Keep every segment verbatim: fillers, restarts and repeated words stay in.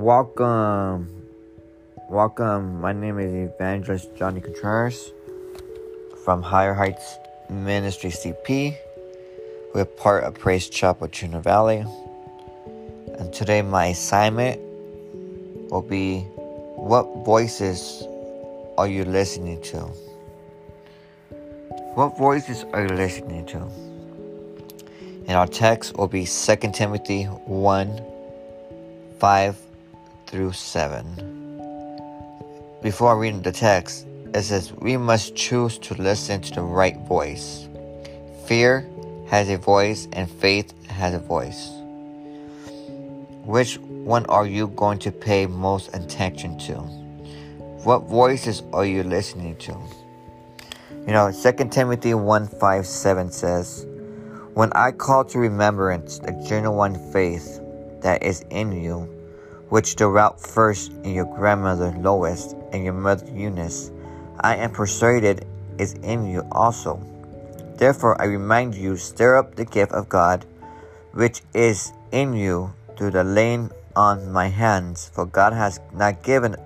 Welcome, welcome, my name is Evangelist Johnny Contreras from Higher Heights Ministry C P. We're part of Praise Chapel Trina Valley. And today my assignment will be, what voices are you listening to? What voices are you listening to? And our text will be Second Timothy one, five through seven. Before reading the text, it says, we must choose to listen to the right voice. Fear has a voice and faith has a voice. Which one are you going to pay most attention to? What voices are you listening to? You know, Second Timothy one, five, seven says, when I call to remembrance the genuine faith that is in you, which dwelt first in your grandmother Lois and your mother Eunice, I am persuaded is in you also. Therefore I remind you, stir up the gift of God, which is in you through the laying on my hands. For God has not given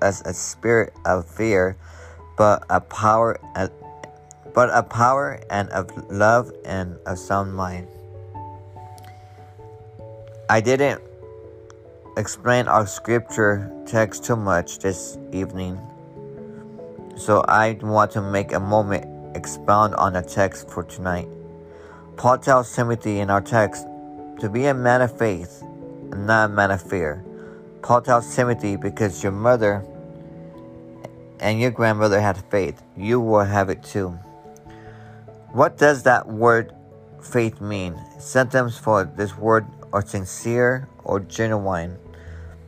us a spirit of fear, but a power, but a power and of love and of sound mind. I didn't explain our scripture text too much this evening, so I want to make a moment expound on the text for tonight. Paul tells Timothy in our text to be a man of faith and not a man of fear. Paul tells Timothy, because your mother and your grandmother had faith, you will have it too. What does that word faith mean? Synonyms for this word or sincere or genuine.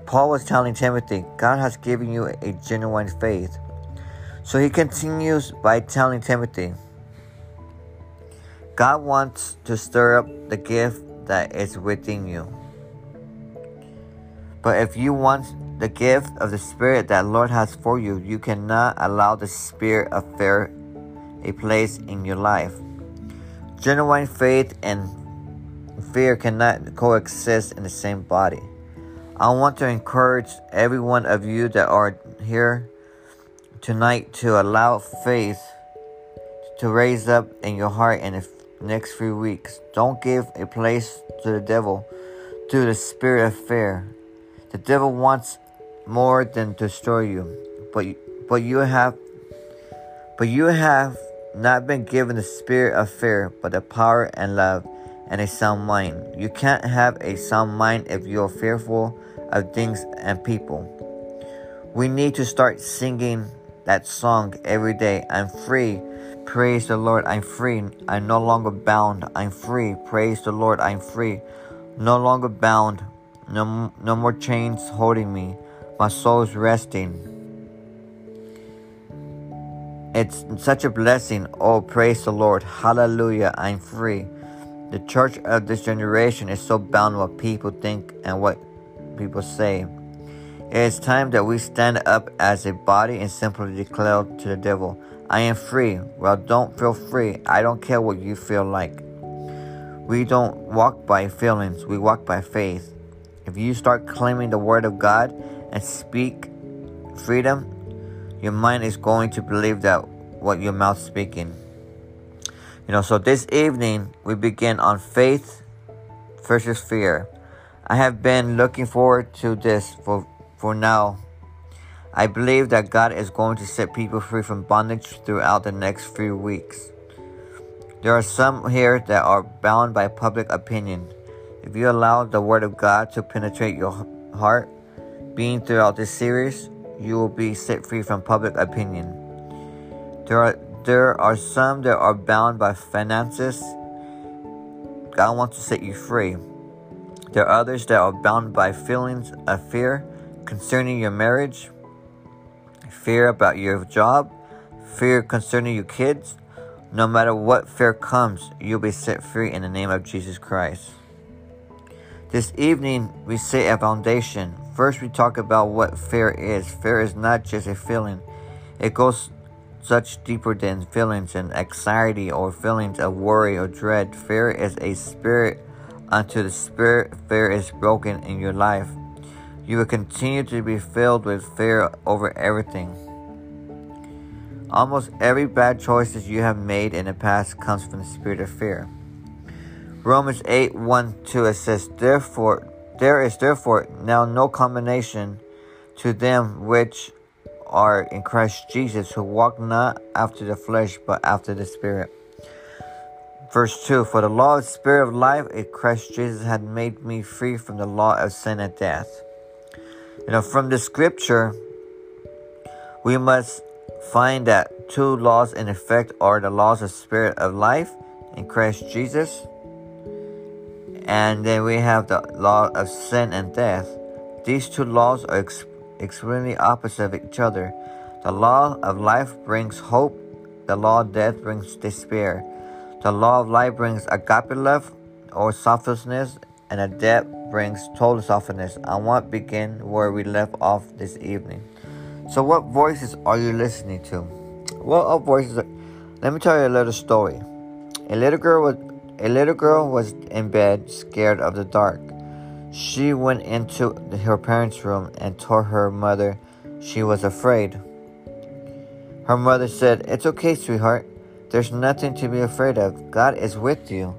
Paul was telling Timothy, God has given you a genuine faith. So he continues by telling Timothy, God wants to stir up the gift that is within you. But if you want the gift of the Spirit that the Lord has for you, you cannot allow the spirit of fear a place in your life. Genuine faith and fear cannot coexist in the same body. I want to encourage every one of you that are here tonight to allow faith to raise up in your heart in the next few weeks. Don't give a place to the devil, to the spirit of fear. The devil wants more than to destroy you, but but you have but you have not been given the spirit of fear, but the power and love and a sound mind. You can't have a sound mind if you're fearful of things and people. We need to start singing that song every day. I'm free, praise the Lord, I'm free, I'm no longer bound. I'm free, praise the Lord, I'm free, no longer bound, no, no more chains holding me, my soul is resting. It's such a blessing, oh praise the Lord, hallelujah, I'm free. The church of this generation is so bound what people think and what people say. It is time that we stand up as a body and simply declare to the devil, I am free. Well, don't feel free. I don't care what you feel like. We don't walk by feelings. We walk by faith. If you start claiming the word of God and speak freedom, your mind is going to believe that what your mouth is speaking. You know, so this evening, we begin on faith versus fear. I have been looking forward to this for, for now. I believe that God is going to set people free from bondage throughout the next few weeks. There are some here that are bound by public opinion. If you allow the Word of God to penetrate your heart, being throughout this series, you will be set free from public opinion. There are There are some that are bound by finances. God wants to set you free. There are others that are bound by feelings of fear concerning your marriage, fear about your job, fear concerning your kids. No matter what fear comes, you'll be set free in the name of Jesus Christ. This evening, we set a foundation. First, we talk about what fear is. Fear is not just a feeling. It goes such deeper than feelings and anxiety or feelings of worry or dread. Fear is a spirit unto the spirit. Fear is broken in your life. You will continue to be filled with fear over everything. Almost every bad choices you have made in the past comes from the spirit of fear. Romans eight, one, two, it says, Therefore, there is therefore now no condemnation to them which are in Christ Jesus, who walk not after the flesh, but after the Spirit. Verse two, For the law of the Spirit of life in Christ Jesus had made me free from the law of sin and death. You know, from the scripture, we must find that two laws in effect are the laws of Spirit of life in Christ Jesus, and then we have the law of sin and death. These two laws are ex- extremely opposite of each other. The law of life brings hope. The law of death brings despair. The law of life brings agape love or selflessness, and the death brings total selflessness. I want to begin where we left off this evening. So what voices are you listening to? What well, voices? Are... Let me tell you a little story. A little girl was A little girl was in bed, scared of the dark. She went into her parents' room and told her mother she was afraid. Her mother said, It's okay, sweetheart. There's nothing to be afraid of. God is with you.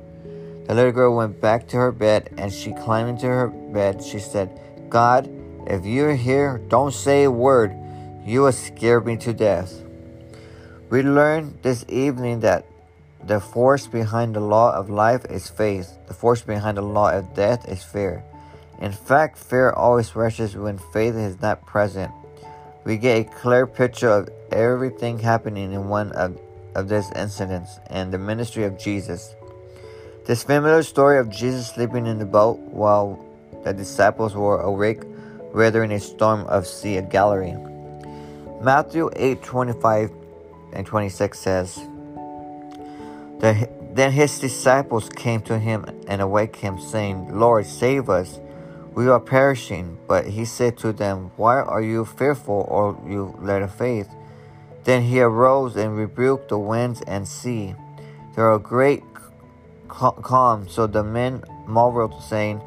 The little girl went back to her bed, and she climbed into her bed. She said, God, if you're here, don't say a word. You will scare me to death. We learned this evening that the force behind the law of life is faith. The force behind the law of death is fear. In fact, fear always rushes when faith is not present. We get a clear picture of everything happening in one of, of these incidents and the ministry of Jesus. This familiar story of Jesus sleeping in the boat while the disciples were awake, weathering a storm of Sea of Galilee. Matthew eight, twenty-five and twenty-six says, Then his disciples came to him and awaked him, saying, Lord, save us. We are perishing. But he said to them, Why are you fearful, O you little faith? Then he arose and rebuked the winds and sea. There was a great calm. So the men marveled, saying,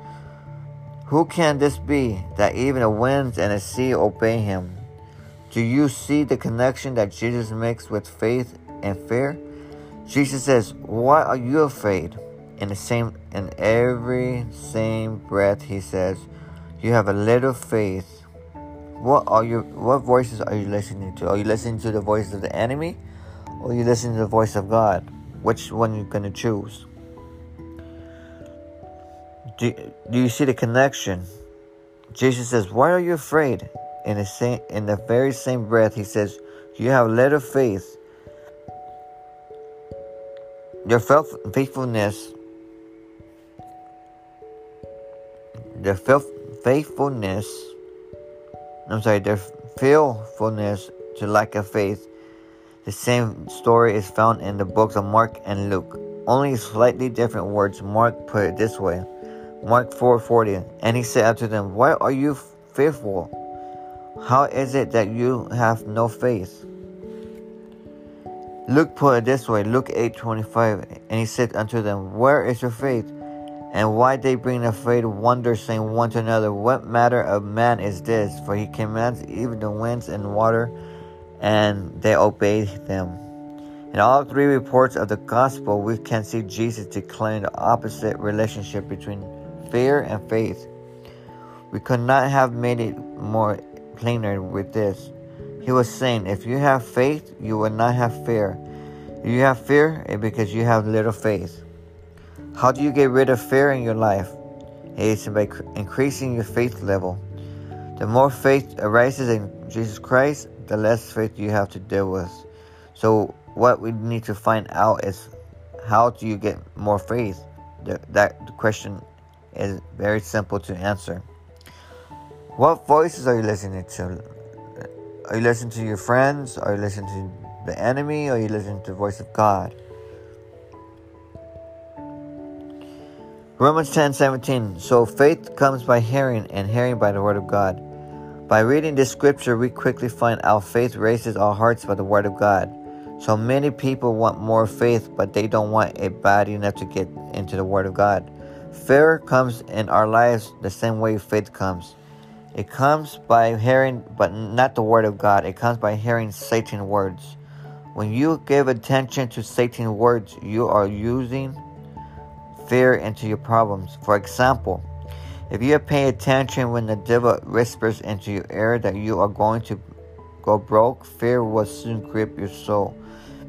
Who can this be, that even the winds and the sea obey him? Do you see the connection that Jesus makes with faith and fear? Jesus says, Why are you afraid? In the same, in every same breath, he says, You have a little faith. What are you? What voices are you listening to? Are you listening to the voice of the enemy? Or are you listening to the voice of God? Which one are you going to choose? Do, do you see the connection? Jesus says, Why are you afraid? In the, same, in the very same breath, he says, You have a little faith. Your faithfulness, their faithfulness, I'm sorry, their fearfulness to lack of faith. The same story is found in the books of Mark and Luke. Only slightly different words. Mark put it this way, Mark four forty, and he said unto them, Why are you fearful? How is it that you have no faith? Luke put it this way, Luke eight, twenty-five, and he said unto them, Where is your faith? And why they bring afraid wonder, saying one to another, What matter of man is this? For he commands even the winds and water, and they obey them. In all three reports of the gospel, we can see Jesus declaring the opposite relationship between fear and faith. We could not have made it more plainer with this. He was saying, if you have faith, you will not have fear. If you have fear, it's because you have little faith. How do you get rid of fear in your life? It is by increasing your faith level. The more faith arises in Jesus Christ, the less faith you have to deal with. So what we need to find out is, how do you get more faith? That question is very simple to answer. What voices are you listening to? Are you listening to your friends? Are you listening to the enemy? Are you listening to the voice of God? Romans ten, seventeen. So faith comes by hearing, and hearing by the word of God. By reading this scripture, we quickly find our faith raises our hearts by the word of God. So many people want more faith, but they don't want it bad enough to get into the word of God. Fear comes in our lives the same way faith comes. It comes by hearing, but not the word of God. It comes by hearing Satan's words. When you give attention to Satan's words, you are using fear into your problems. For example, if you pay attention when the devil whispers into your ear that you are going to go broke, fear will soon grip your soul.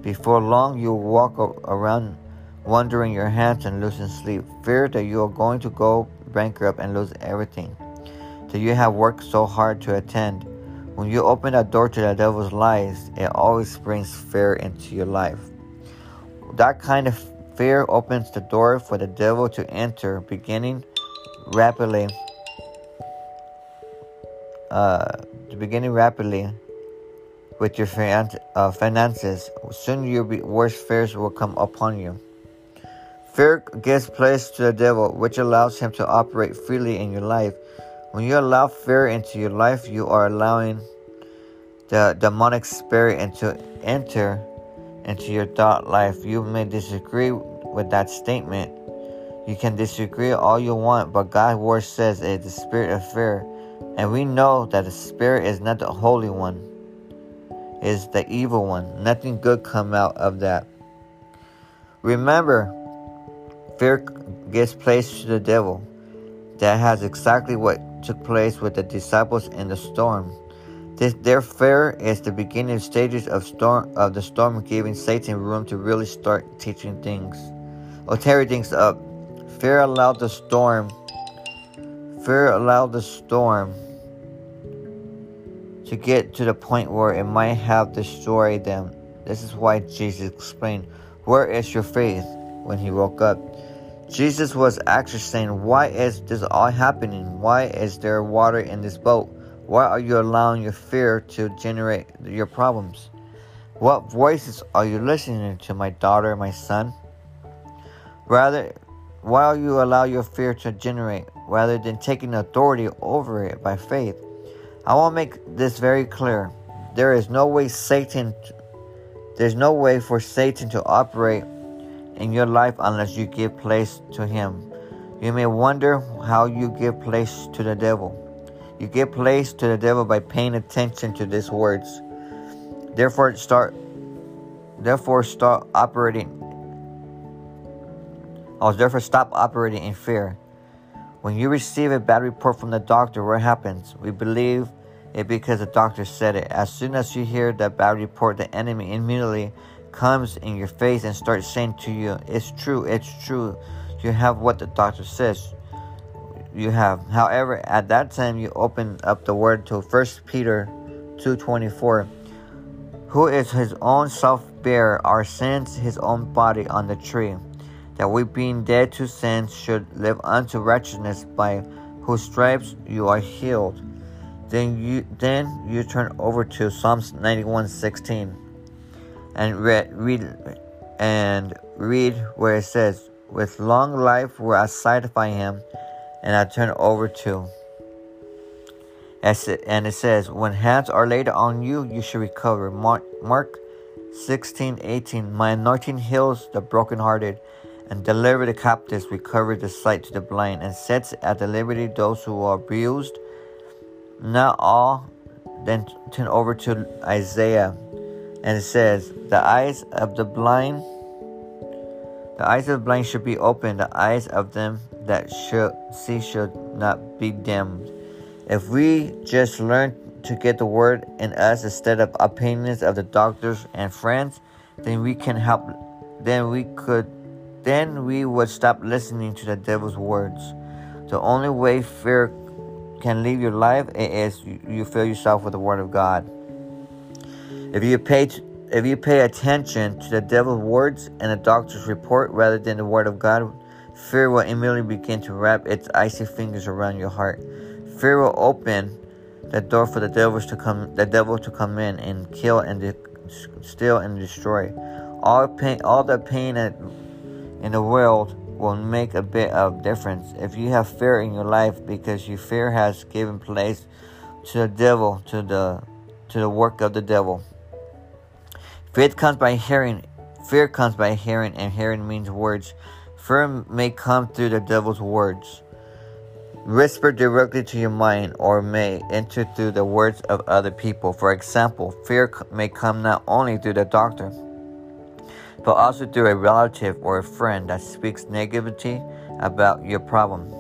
Before long, you'll walk around wandering your hands and losing sleep. Fear that you are going to go bankrupt and lose everything that you have worked so hard to attend. When you open a door to the devil's lies, it always brings fear into your life. That kind of fear opens the door for the devil to enter, beginning rapidly, uh, beginning rapidly with your finan- uh, finances. Soon your worst fears will come upon you. Fear gives place to the devil, which allows him to operate freely in your life. When you allow fear into your life, you are allowing the demonic spirit into enter into your thought life. You may disagree with that statement. You can disagree all you want, but God's word says it is the spirit of fear. And we know that the spirit is not the holy one. It is the evil one. Nothing good come out of that. Remember, fear gives place to the devil. That has exactly what took place with the disciples in the storm. This, their fear is the beginning stages of storm of the storm, giving Satan room to really start teaching things or tearing things up. Fear allowed the storm. Fear allowed the storm to get to the point where it might have destroyed them. This is why Jesus explained, "Where is your faith?" when he woke up. Jesus was actually saying, why is this all happening? Why is there water in this boat? Why are you allowing your fear to generate your problems? What voices are you listening to, my daughter, my son? Rather, why do you allow your fear to generate rather than taking authority over it by faith? I want to make this very clear. There is no way Satan, there's no way for Satan to operate in your life unless you give place to him. You may wonder how you give place to the devil. You give place to the devil by paying attention to these words. Therefore start therefore start operating. I was therefore stop operating in fear. When you receive a bad report from the doctor, what happens? We believe it because the doctor said it. As soon as you hear that bad report, the enemy immediately comes in your face and starts saying to you, it's true, it's true. You have what the doctor says you have. However, at that time, you open up the word to First Peter two twenty-four. Who is his own self-bearer, our sins, his own body on the tree, that we being dead to sins should live unto righteousness, by whose stripes you are healed. Then you, then you turn over to Psalms ninety-one sixteen. And read, read, and read where it says, with long life will I satisfy him, and I turn over to. And it says, when hands are laid on you, you shall recover. Mark, Mark sixteen eighteen. My anointing heals the brokenhearted, and deliver the captives, recover the sight to the blind, and sets at the liberty those who are bruised. Not all. Then turn over to Isaiah. And it says, the eyes of the blind, the eyes of the blind should be opened. The eyes of them that should see should not be dimmed. If we just learn to get the word in us instead of opinions of the doctors and friends, then we can help. Then we could, then we would stop listening to the devil's words. The only way fear can leave your life is you fill yourself with the word of God. If you pay t- if you pay attention to the devil's words and the doctor's report rather than the word of God, fear will immediately begin to wrap its icy fingers around your heart. Fear will open the door for the devils to come, the devil to come in and kill and de- steal and destroy. All pain, all the pain in the world will make a bit of difference. If you have fear in your life because your fear has given place to the devil, to the to the work of the devil. Faith comes by hearing. Fear comes by hearing, and hearing means words. Fear may come through the devil's words. whisper directly to your mind or may enter through the words of other people. For example, fear may come not only through the doctor, but also through a relative or a friend that speaks negativity about your problem.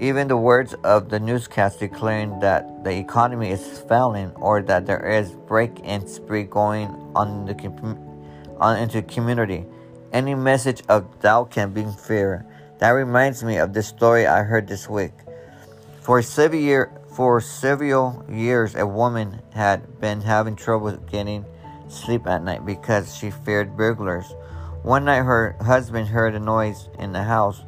Even the words of the newscast declaring that the economy is failing or that there is break-in spree going on, the com- on into the community. Any message of doubt can bring fear. That reminds me of the story I heard this week. For several, year, for several years, a woman had been having trouble getting sleep at night because she feared burglars. One night, her husband heard a noise in the house,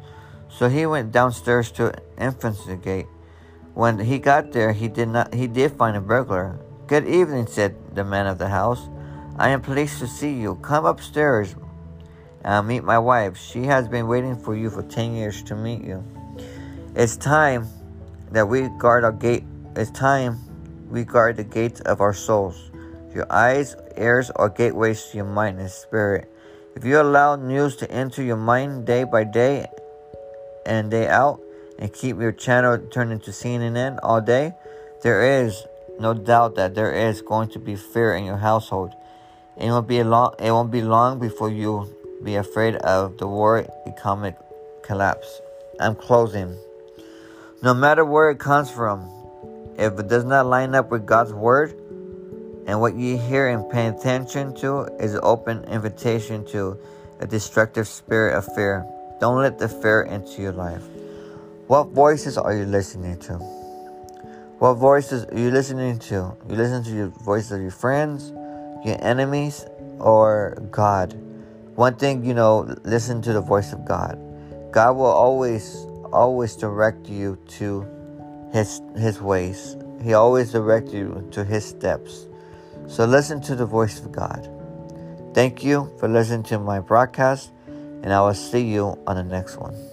so he went downstairs to investigate. When he got there, he did not. He did find a burglar. "Good evening," said the man of the house. "I am pleased to see you. Come upstairs and meet my wife. She has been waiting for you for ten years to meet you. It's time that we guard our gate. It's time we guard the gates of our souls. Your eyes, ears, are gateways to your mind and spirit. If you allow news to enter your mind day by day and day out, and keep your channel turning to C N N all day, there is no doubt that there is going to be fear in your household. It won't be long. It won't be long before you be afraid of the war economic collapse." I'm closing. No matter where it comes from, if it does not line up with God's word, and what you hear and pay attention to is an open invitation to a destructive spirit of fear. Don't let the fear into your life. What voices are you listening to? What voices are you listening to? You listen to your voice of your friends, your enemies, or God? One thing, you know, listen to the voice of God. God will always, always direct you to His His ways. He always directs you to His steps. So listen to the voice of God. Thank you for listening to my broadcast, and I will see you on the next one.